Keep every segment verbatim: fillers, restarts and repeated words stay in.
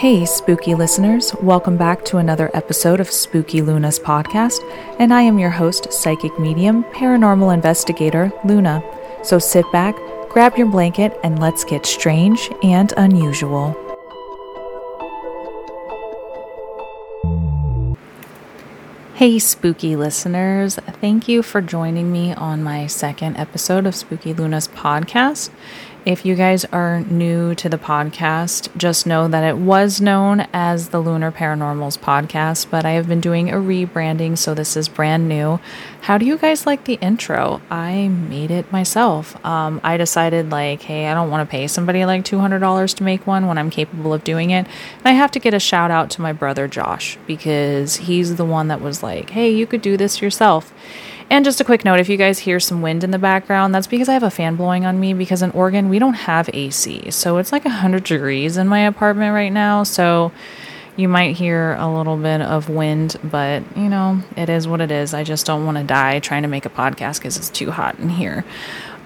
Hey, spooky listeners, welcome back to another episode of Spooky Luna's Podcast, and I am your host, psychic medium, paranormal investigator, Luna. So sit back, grab your blanket, and let's get strange and unusual. Hey, spooky listeners, thank you for joining me on my second episode of Spooky Luna's Podcast. If you guys are new to the podcast, just know that it was known as the Lunar Paranormals podcast, but I have been doing a rebranding, so this is brand new. How do you guys like the intro? I made it myself. Um, I decided, like, hey, I don't want to pay somebody like two hundred dollars to make one when I'm capable of doing it. And I have to get a shout out to my brother, Josh, because he's the one that was like, hey, you could do this yourself. And just a quick note, if you guys hear some wind in the background, that's because I have a fan blowing on me because in Oregon, we don't have A C. So it's like one hundred degrees in my apartment right now. So you might hear a little bit of wind, but you know, it is what it is. I just don't want to die trying to make a podcast because it's too hot in here.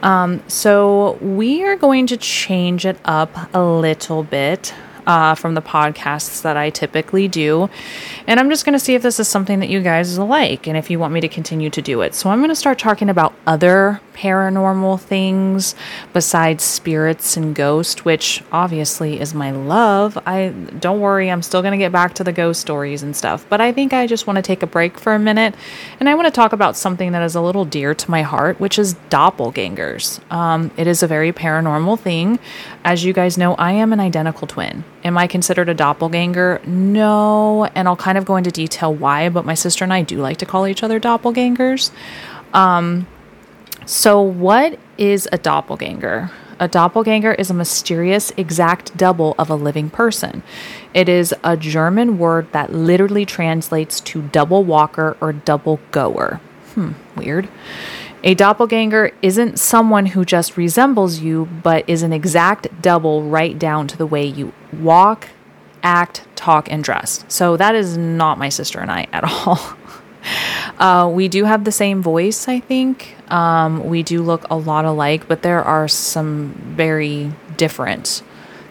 Um, so we are going to change it up a little bit. Uh, from the podcasts that I typically do. And I'm just going to see if this is something that you guys like and if you want me to continue to do it. So I'm going to start talking about other paranormal things besides spirits and ghosts, which obviously is my love. I don't worry, I'm still going to get back to the ghost stories and stuff. But I think I just want to take a break for a minute. And I want to talk about something that is a little dear to my heart, which is doppelgangers. Um, it is a very paranormal thing. As you guys know, I am an identical twin. Am I considered a doppelganger? No. And I'll kind of go into detail why, but my sister and I do like to call each other doppelgangers. Um, so what is a doppelganger? A doppelganger is a mysterious exact double of a living person. It is a German word that literally translates to double walker or double goer. Hmm, weird. A doppelganger isn't someone who just resembles you, but is an exact double right down to the way you walk, act, talk, and dress. So that is not my sister and I at all. Uh, we do have the same voice, I think. Um, we do look a lot alike, but there are some very different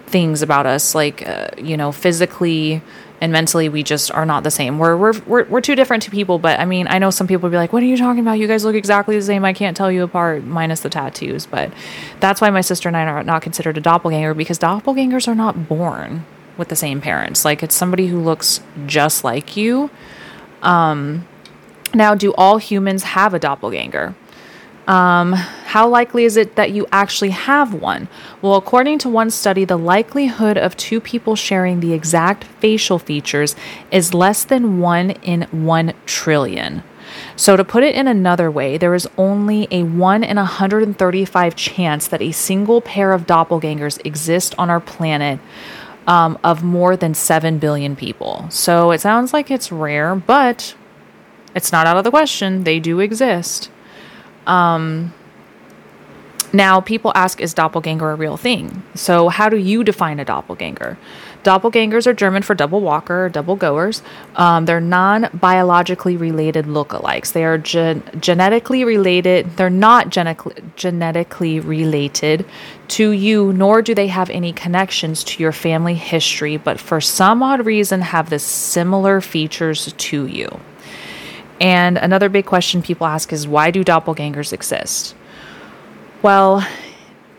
things about us. Like, uh, you know, physically and mentally, we just are not the same. We're, we're we're we're two different people, but I mean, I know some people would be like, what are you talking about? You guys look exactly the same. I can't tell you apart, minus the tattoos. But that's why my sister and I are not considered a doppelganger, because doppelgangers are not born with the same parents. Like, it's somebody who looks just like you. Um, now, do all humans have a doppelganger? Um, how likely is it that you actually have one? Well, according to one study, the likelihood of two people sharing the exact facial features is less than one in one trillion. So to put it in another way, there is only a one in one hundred thirty-five chance that a single pair of doppelgangers exist on our planet, um, of more than seven billion people. So it sounds like it's rare, but it's not out of the question. They do exist. Um, now people ask, is doppelganger a real thing? So how do you define a doppelganger? Doppelgangers are German for double walker, or double goers. Um, they're non-biologically related lookalikes. They are gen- genetically related. They're not gen- genetically related to you, nor do they have any connections to your family history, but for some odd reason have the similar features to you. And another big question people ask is, why do doppelgangers exist? Well,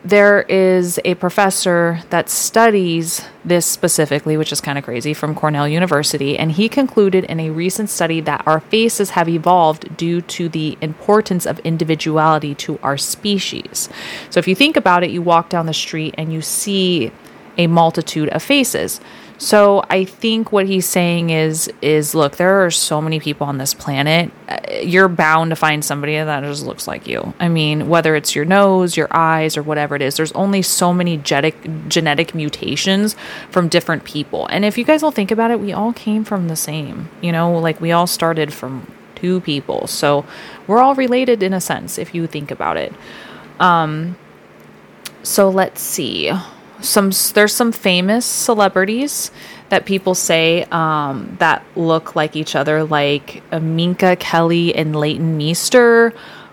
there is a professor that studies this specifically, which is kind of crazy, from Cornell University. And he concluded in a recent study that our faces have evolved due to the importance of individuality to our species. So if you think about it, you walk down the street and you see a multitude of faces. So I think what he's saying is, is look, there are so many people on this planet. You're bound to find somebody that just looks like you. I mean, whether it's your nose, your eyes, or whatever it is, there's only so many genetic, genetic mutations from different people. And if you guys all think about it, we all came from the same, you know, like we all started from two people. So we're all related in a sense, if you think about it. Um, so let's see. Some there's some famous celebrities that people say um, that look like each other, like uh, Minka Kelly and Leighton Meester,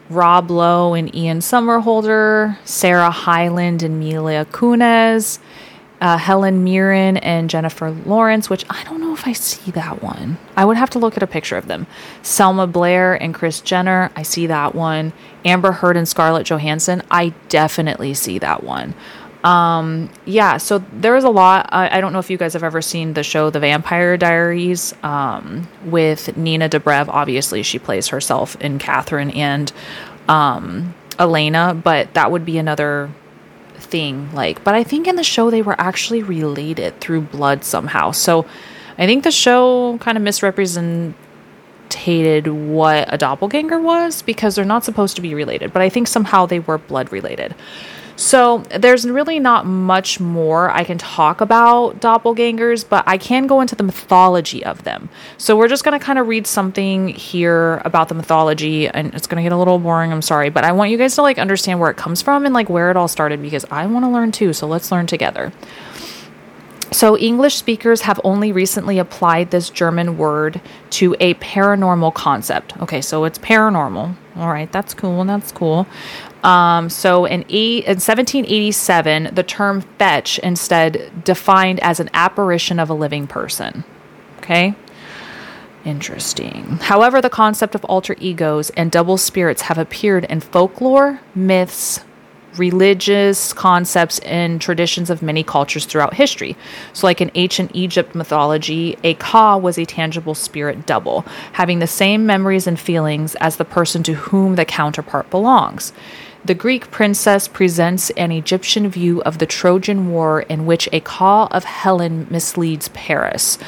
Rob Lowe and Ian Somerhalder, Sarah Hyland and Mila Kunis, uh, Helen Mirren and Jennifer Lawrence, which I don't know if I see that one. I would have to look at a picture of them. Selma Blair and Kris Jenner, I see that one. Amber Heard and Scarlett Johansson, I definitely see that one. Um, yeah, so there is a lot. I, I don't know if you guys have ever seen the show The Vampire Diaries um, with Nina Dobrev. Obviously, she plays herself in Katherine and um, Elena, but that would be another thing. Like, but I think in the show they were actually related through blood somehow. So I think the show kind of misrepresented what a doppelganger was because they're not supposed to be related, but I think somehow they were blood related. So there's really not much more I can talk about doppelgangers, but I can go into the mythology of them. So we're just going to kind of read something here about the mythology, and it's going to get a little boring. I'm sorry, but I want you guys to like understand where it comes from and like where it all started because I want to learn too. So let's learn together. So English speakers have only recently applied this German word to a paranormal concept. Okay, so it's paranormal. All right, that's cool. That's cool. Um, so in, eight, in seventeen eighty-seven, the term fetch instead defined as an apparition of a living person. Okay, interesting. However, the concept of alter egos and double spirits have appeared in folklore, myths, religious concepts and traditions of many cultures throughout history. So like in ancient Egypt mythology, a Ka was a tangible spirit double, having the same memories and feelings as the person to whom the counterpart belongs. The Greek princess presents an Egyptian view of the Trojan War in which a Ka of Helen misleads Paris,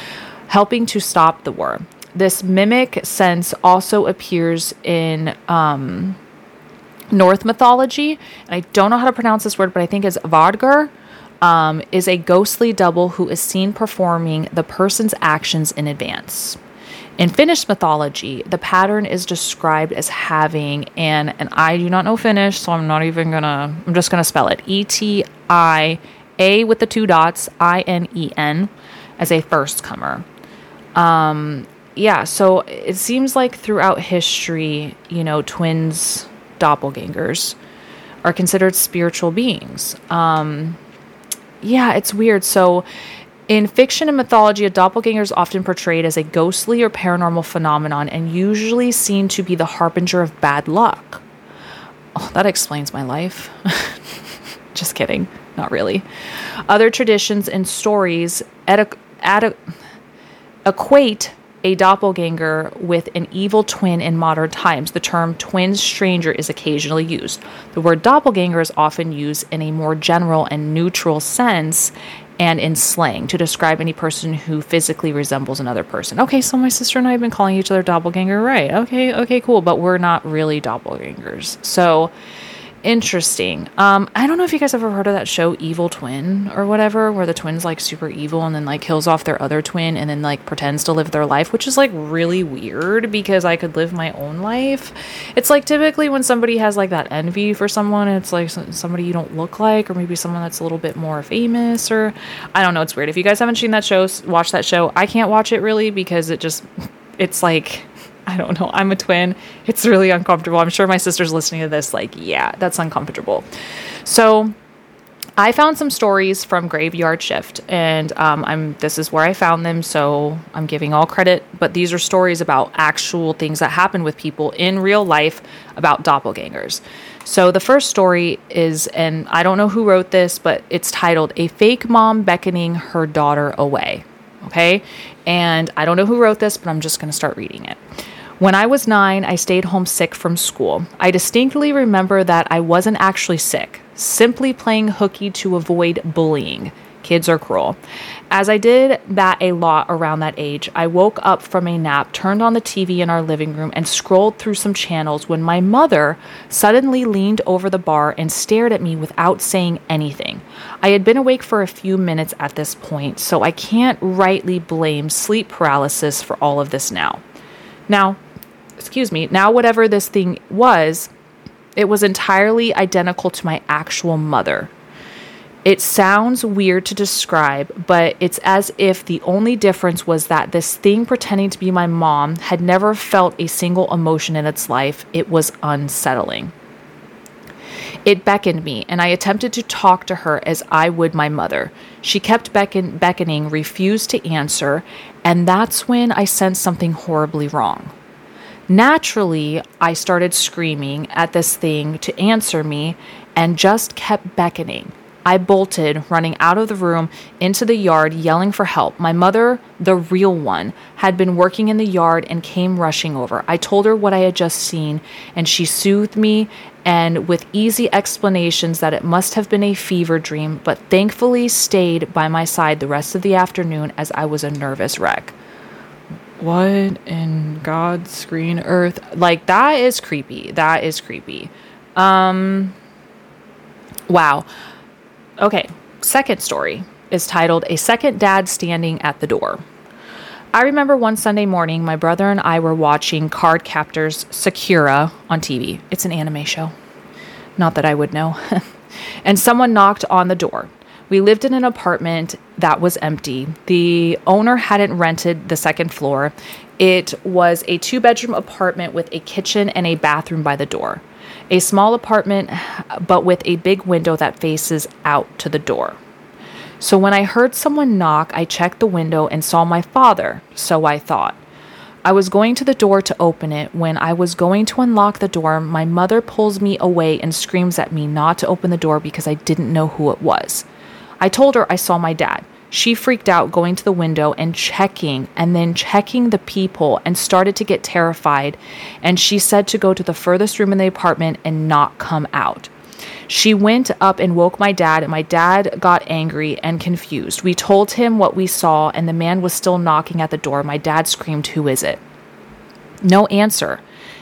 helping to stop the war. This mimic sense also appears in um Norse mythology, and I don't know how to pronounce this word, but I think it's Vardgar, um, is a ghostly double who is seen performing the person's actions in advance. In Finnish mythology, the pattern is described as having an, and I do not know Finnish, so I'm not even gonna, I'm just gonna spell it, E T I A with the two dots, I N E N, as a first comer. Um, yeah, so it seems like throughout history, you know, twins... doppelgangers are considered spiritual beings. Um, yeah, it's weird. So in fiction and mythology, a doppelganger is often portrayed as a ghostly or paranormal phenomenon and usually seen to be the harbinger of bad luck. Oh, that explains my life. Just kidding. Not really. Other traditions and stories edi- edi- equate a doppelganger with an evil twin in modern times. The term twin stranger is occasionally used. The word doppelganger is often used in a more general and neutral sense and in slang to describe any person who physically resembles another person. Okay, so my sister and I have been calling each other doppelganger, right? Okay, okay, cool. But we're not really doppelgangers. So interesting. Um, I don't know if you guys have ever heard of that show Evil Twin or whatever, where the twin's like super evil and then like kills off their other twin and then like pretends to live their life, which is like really weird because I could live my own life. It's like typically when somebody has like that envy for someone, it's like somebody you don't look like, or maybe someone that's a little bit more famous, or I don't know. It's weird. If you guys haven't seen that show, watch that show. I can't watch it really because it just, it's like... I don't know. I'm a twin. It's really uncomfortable. I'm sure my sister's listening to this like, yeah, that's uncomfortable. So I found some stories from Graveyard Shift, and um, I'm this is where I found them, so I'm giving all credit. But these are stories about actual things that happen with people in real life about doppelgangers. So the first story is, and I don't know who wrote this, but it's titled "A Fake Mom Beckoning Her Daughter Away." Okay? And I don't know who wrote this, but I'm just going to start reading it. When I was nine, I stayed home sick from school. I distinctly remember that I wasn't actually sick, simply playing hooky to avoid bullying. Kids are cruel. As I did that a lot around that age, I woke up from a nap, turned on the T V in our living room, and scrolled through some channels when my mother suddenly leaned over the bar and stared at me without saying anything. I had been awake for a few minutes at this point, so I can't rightly blame sleep paralysis for all of this now. Now, excuse me, now whatever this thing was, it was entirely identical to my actual mother. It sounds weird to describe, but it's as if the only difference was that this thing pretending to be my mom had never felt a single emotion in its life. It was unsettling. It beckoned me, and I attempted to talk to her as I would my mother. She kept beckon- beckoning, refused to answer, and that's when I sensed something horribly wrong. Naturally, I started screaming at this thing to answer me and just kept beckoning. I bolted, running out of the room into the yard, yelling for help. My mother, the real one, had been working in the yard and came rushing over. I told her what I had just seen, and she soothed me, and with easy explanations that it must have been a fever dream, but thankfully stayed by my side the rest of the afternoon as I was a nervous wreck. What in God's green earth? Like, that is creepy. That is creepy. Um, wow. Okay, second story is titled A Second Dad Standing at the Door. I remember one Sunday morning, my brother and I were watching Card Captors Sakura on T V. It's an anime show. Not that I would know. And someone knocked on the door. We lived in an apartment that was empty. The owner hadn't rented the second floor. It was a two-bedroom apartment with a kitchen and a bathroom by the door. A small apartment, but with a big window that faces out to the door. So when I heard someone knock, I checked the window and saw my father, so I thought. I was going to the door to open it. When I was going to unlock the door, my mother pulls me away and screams at me not to open the door because I didn't know who it was. I told her I saw my dad. She freaked out, going to the window and checking and then checking the people, and started to get terrified, and she said to go to the furthest room in the apartment and not come out. She went up and woke my dad, and my dad got angry and confused. We told him what we saw, and the man was still knocking at the door. My dad screamed, "Who is it?" No answer.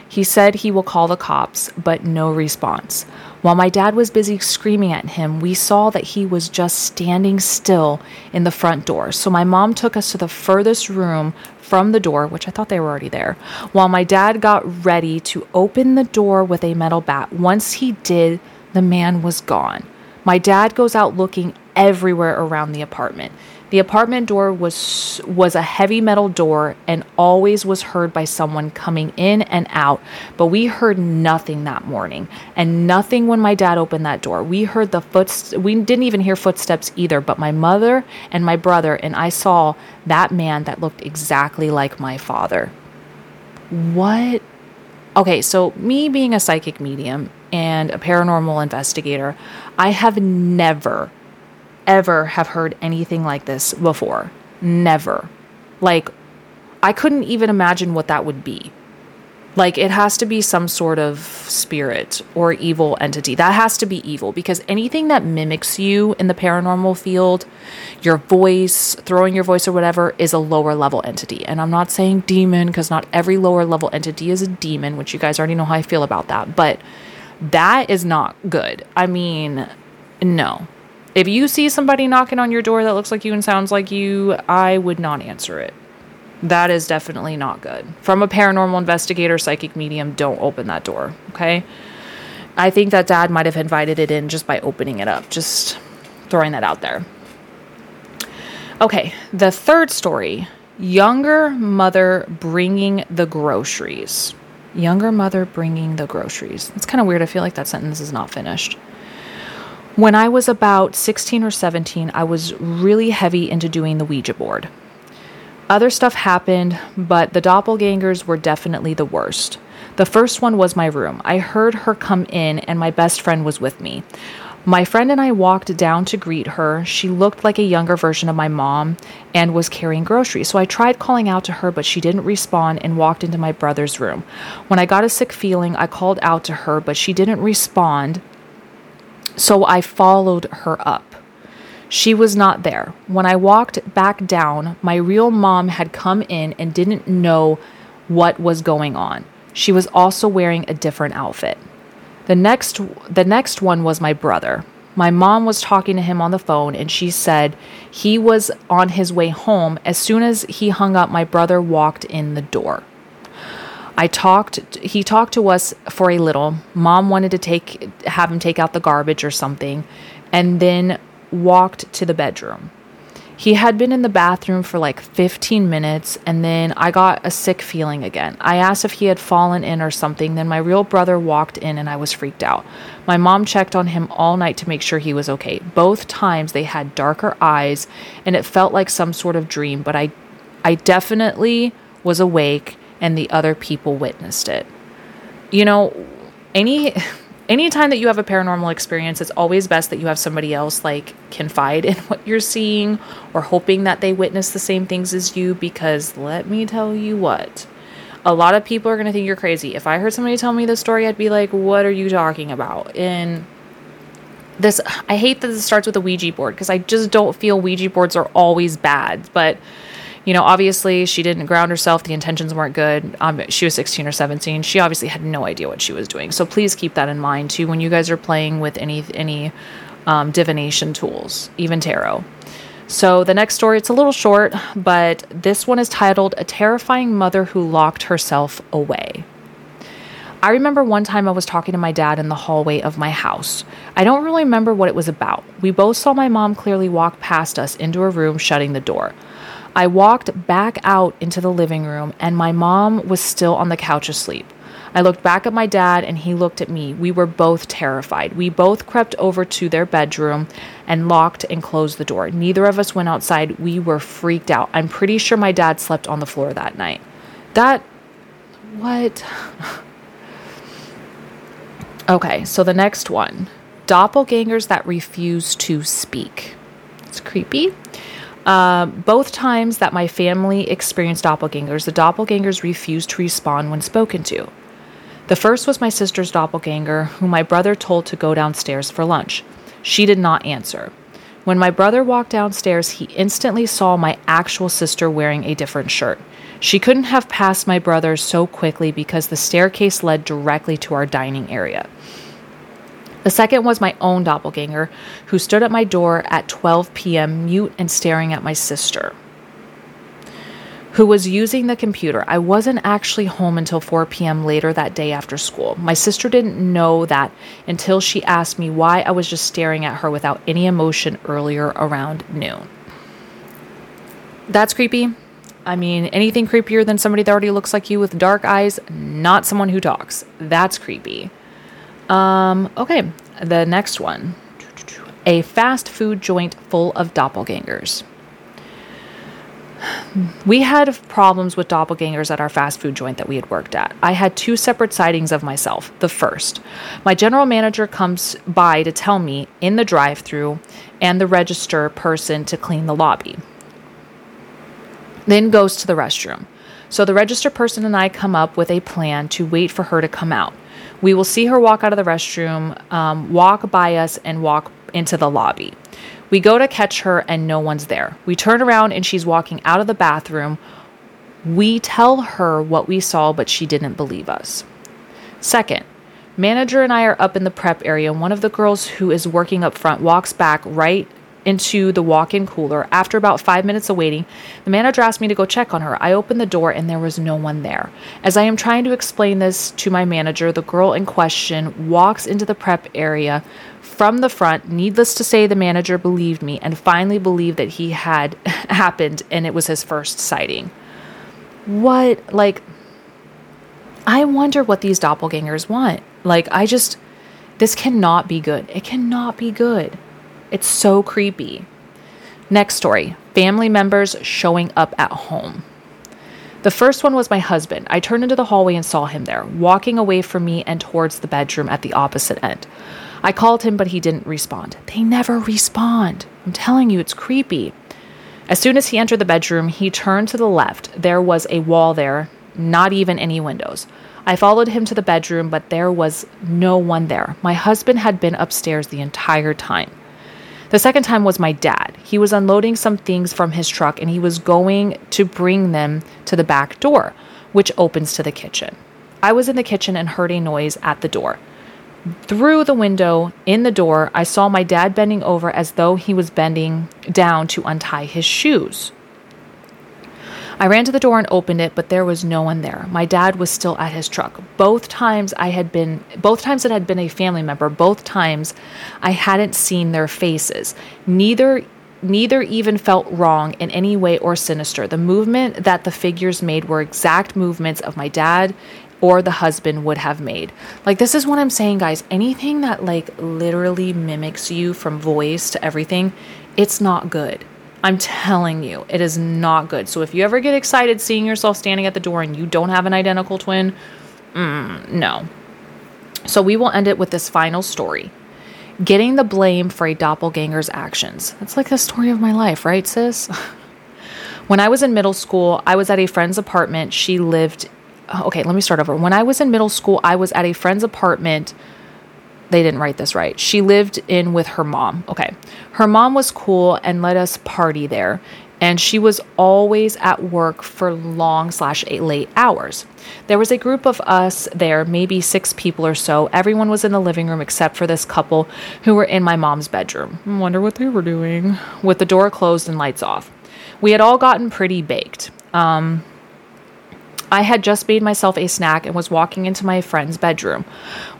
He said he will call the cops, but no response. While my dad was busy screaming at him, we saw that he was just standing still in the front door. So my mom took us to the furthest room from the door, which I thought they were already there, while my dad got ready to open the door with a metal bat. Once he did, the man was gone. My dad goes out looking everywhere around the apartment. The apartment door was was a heavy metal door and always was heard by someone coming in and out, but we heard nothing that morning and nothing when my dad opened that door. We heard the footsteps. We didn't even hear footsteps either, but my mother and my brother and I saw that man that looked exactly like my father. What? Okay, so me being a psychic medium and a paranormal investigator, I have never ever have heard anything like this before. Never. Like, I couldn't even imagine what that would be. Like, it has to be some sort of spirit or evil entity. That has to be evil, because anything that mimics you in the paranormal field, your voice, throwing your voice or whatever, is a lower level entity. And I'm not saying demon, because not every lower level entity is a demon, which you guys already know how I feel about that. But that is not good. I mean, no. If you see somebody knocking on your door that looks like you and sounds like you, I would not answer it. That is definitely not good. From a paranormal investigator, psychic medium, don't open that door, okay? I think that dad might have invited it in just by opening it up. Just throwing that out there. Okay, the third story. Younger mother bringing the groceries. Younger mother bringing the groceries. It's kind of weird. I feel like that sentence is not finished. When I was about sixteen or seventeen, I was really heavy into doing the Ouija board. Other stuff happened, but the doppelgangers were definitely the worst. The first one was my room. I heard her come in, and my best friend was with me. My friend and I walked down to greet her. She looked like a younger version of my mom and was carrying groceries. So I tried calling out to her, but she didn't respond and walked into my brother's room. When I got a sick feeling, I called out to her, but she didn't respond. So I followed her up. She was not there. When I walked back down, my real mom had come in and didn't know what was going on. She was also wearing a different outfit. The next, the next one was my brother. My mom was talking to him on the phone, and she said he was on his way home. As soon as he hung up, my brother walked in the door. I talked, he talked to us for a little. Mom wanted to take, have him take out the garbage or something, and then walked to the bedroom. He had been in the bathroom for like fifteen minutes, and then I got a sick feeling again. I asked if he had fallen in or something. Then my real brother walked in, and I was freaked out. My mom checked on him all night to make sure he was okay. Both times they had darker eyes, and it felt like some sort of dream, but I, I definitely was awake, and the other people witnessed it. You know, any... Anytime that you have a paranormal experience, it's always best that you have somebody else like confide in what you're seeing or hoping that they witness the same things as you, because let me tell you what, a lot of people are going to think you're crazy. If I heard somebody tell me this story, I'd be like, what are you talking about? And this, I hate that this starts with a Ouija board, because I just don't feel Ouija boards are always bad, but you know, obviously she didn't ground herself. The intentions weren't good. Um, she was sixteen or seventeen. She obviously had no idea what she was doing. So please keep that in mind too when you guys are playing with any any um, divination tools, even tarot. So the next story, it's a little short, but this one is titled A Terrifying Mother Who Locked Herself Away. I remember one time I was talking to my dad in the hallway of my house. I don't really remember what it was about. We both saw my mom clearly walk past us into a room, shutting the door. I walked back out into the living room, and my mom was still on the couch asleep. I looked back at my dad, and he looked at me. We were both terrified. We both crept over to their bedroom and locked and closed the door. Neither of us went outside. We were freaked out. I'm pretty sure my dad slept on the floor that night. That, what? Okay, so the next one. Doppelgangers that refuse to speak. It's creepy. Uh, both times that my family experienced doppelgangers, the doppelgangers refused to respond when spoken to. The first was my sister's doppelganger, who my brother told to go downstairs for lunch. She did not answer. When my brother walked downstairs, he instantly saw my actual sister wearing a different shirt. She couldn't have passed my brother so quickly because the staircase led directly to our dining area. The second was my own doppelganger, who stood at my door at twelve p.m., mute and staring at my sister, who was using the computer. I wasn't actually home until four p.m. later that day after school. My sister didn't know that until she asked me why I was just staring at her without any emotion earlier around noon. That's creepy. I mean, anything creepier than somebody that already looks like you with dark eyes, not someone who talks. That's creepy. Um, okay, the next one, a fast food joint full of doppelgangers. We had problems with doppelgangers at our fast food joint that we had worked at. I had two separate sightings of myself. The first, my general manager comes by to tell me in the drive-thru and the register person to clean the lobby, then goes to the restroom. So the register person and I come up with a plan to wait for her to come out. We will see her walk out of the restroom, um, walk by us, and walk into the lobby. We go to catch her, and no one's there. We turn around, and she's walking out of the bathroom. We tell her what we saw, but she didn't believe us. Second, manager and I are up in the prep area, and one of the girls who is working up front walks back right into the walk-in cooler. After about five minutes of waiting, the manager asked me to go check on her. I opened the door, and there was no one there. As I am trying to explain this to my manager, the girl in question walks into the prep area from the front. Needless to say, the manager believed me and finally believed that he had happened, and it was his first sighting. What? Like, I wonder what these doppelgangers want. Like, I just, this cannot be good. It cannot be good. It's so creepy. Next story, family members showing up at home. The first one was my husband. I turned into the hallway and saw him there, walking away from me and towards the bedroom at the opposite end. I called him, but he didn't respond. They never respond. I'm telling you, it's creepy. As soon as he entered the bedroom, he turned to the left. There was a wall there, not even any windows. I followed him to the bedroom, but there was no one there. My husband had been upstairs the entire time. The second time was my dad. He was unloading some things from his truck, and he was going to bring them to the back door, which opens to the kitchen. I was in the kitchen and heard a noise at the door. Through the window, in the door, I saw my dad bending over as though he was bending down to untie his shoes. I ran to the door and opened it, but there was no one there. My dad was still at his truck. Both times I had been, both times it had been a family member. Both times I hadn't seen their faces. Neither neither even felt wrong in any way or sinister. The movement that the figures made were exact movements of my dad or the husband would have made. Like, this is what I'm saying, guys. Anything that, like, literally mimics you from voice to everything, it's not good. I'm telling you, it is not good. So if you ever get excited seeing yourself standing at the door and you don't have an identical twin, mm, no. So we will end it with this final story. Getting the blame for a doppelganger's actions. That's like the story of my life, right, sis? When I was in middle school, I was at a friend's apartment. She lived... Okay, let me start over. When I was in middle school, I was at a friend's apartment. They didn't write this right. She lived in with her mom. Okay. Her mom was cool and let us party there. And she was always at work for long slash late hours. There was a group of us there, maybe six people or so. Everyone was in the living room except for this couple who were in my mom's bedroom. I wonder what they were doing. With the door closed and lights off. We had all gotten pretty baked. Um... I had just made myself a snack and was walking into my friend's bedroom,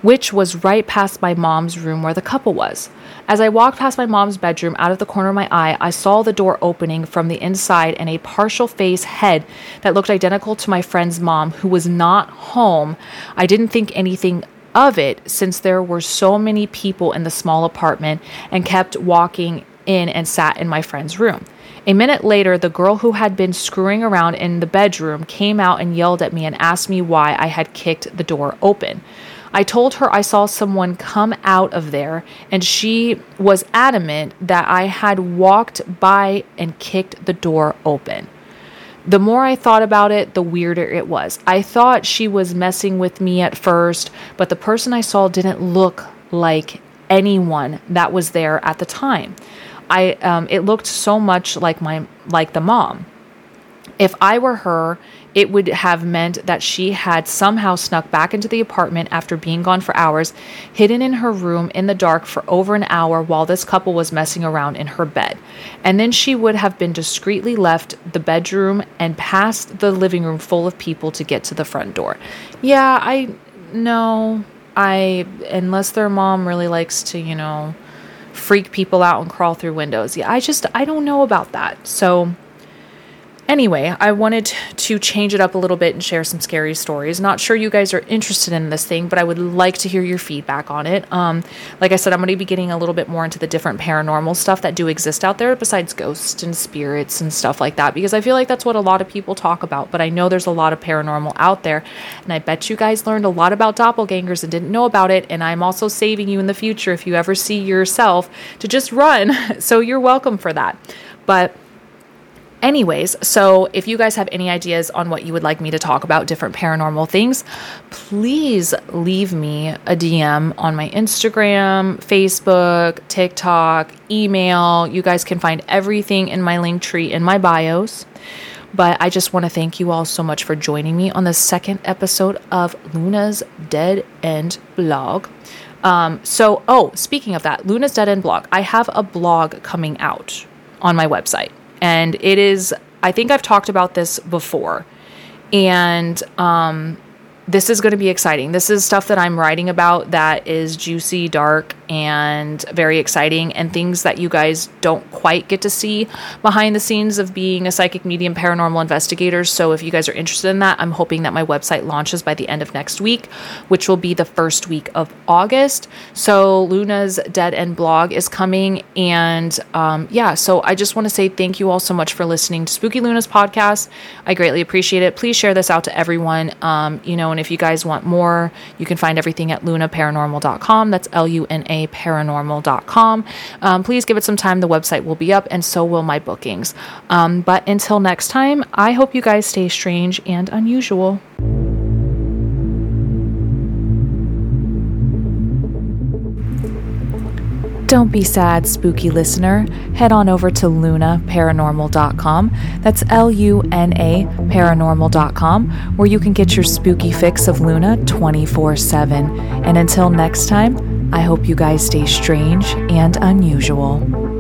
which was right past my mom's room where the couple was. As I walked past my mom's bedroom, out of the corner of my eye, I saw the door opening from the inside and a partial face head that looked identical to my friend's mom, who was not home. I didn't think anything of it since there were so many people in the small apartment, and kept walking in and sat in my friend's room. A minute later, the girl who had been screwing around in the bedroom came out and yelled at me and asked me why I had kicked the door open. I told her I saw someone come out of there, and she was adamant that I had walked by and kicked the door open. The more I thought about it, the weirder it was. I thought she was messing with me at first, but the person I saw didn't look like anyone that was there at the time. I, um, it looked so much like my, like the mom. If I were her, it would have meant that she had somehow snuck back into the apartment after being gone for hours, hidden in her room in the dark for over an hour while this couple was messing around in her bed. And then she would have been discreetly left the bedroom and past the living room full of people to get to the front door. Yeah, I know. I, unless their mom really likes to, you know, freak people out and crawl through windows. Yeah, I just, I don't know about that. So anyway, I wanted to change it up a little bit and share some scary stories. Not sure you guys are interested in this thing, but I would like to hear your feedback on it. Um, like I said, I'm going to be getting a little bit more into the different paranormal stuff that do exist out there besides ghosts and spirits and stuff like that, because I feel like that's what a lot of people talk about, but I know there's a lot of paranormal out there, and I bet you guys learned a lot about doppelgangers and didn't know about it. And I'm also saving you in the future, if you ever see yourself, to just run. So you're welcome for that. But anyways, so if you guys have any ideas on what you would like me to talk about, different paranormal things, please leave me a D M on my Instagram, Facebook, TikTok, email. You guys can find everything in my link tree in my bios. But I just want to thank you all so much for joining me on the second episode of Luna's Dead End Blog. Um, so, oh, speaking of that, Luna's Dead End Blog, I have a blog coming out on my website. And it is, I think I've talked about this before, and um, this is going to be exciting. This is stuff that I'm writing about that is juicy, dark, and very exciting, and things that you guys don't quite get to see behind the scenes of being a psychic medium paranormal investigator. So if you guys are interested in that, I'm hoping that my website launches by the end of next week, which will be the first week of August. So Luna's Dead End Blog is coming. And um, yeah, so I just want to say thank you all so much for listening to Spooky Luna's Podcast. I greatly appreciate it. Please share this out to everyone. Um, you know, and if you guys want more, you can find everything at luna paranormal dot com. That's L U N A paranormal dot com. Um, please give it some time. The website will be up, and so will my bookings. Um, but until next time, I hope you guys stay strange and unusual. Don't be sad, spooky listener. Head on over to luna paranormal dot com. That's L U N A paranormal dot com, where you can get your spooky fix of Luna twenty-four seven. And until next time, I hope you guys stay strange and unusual.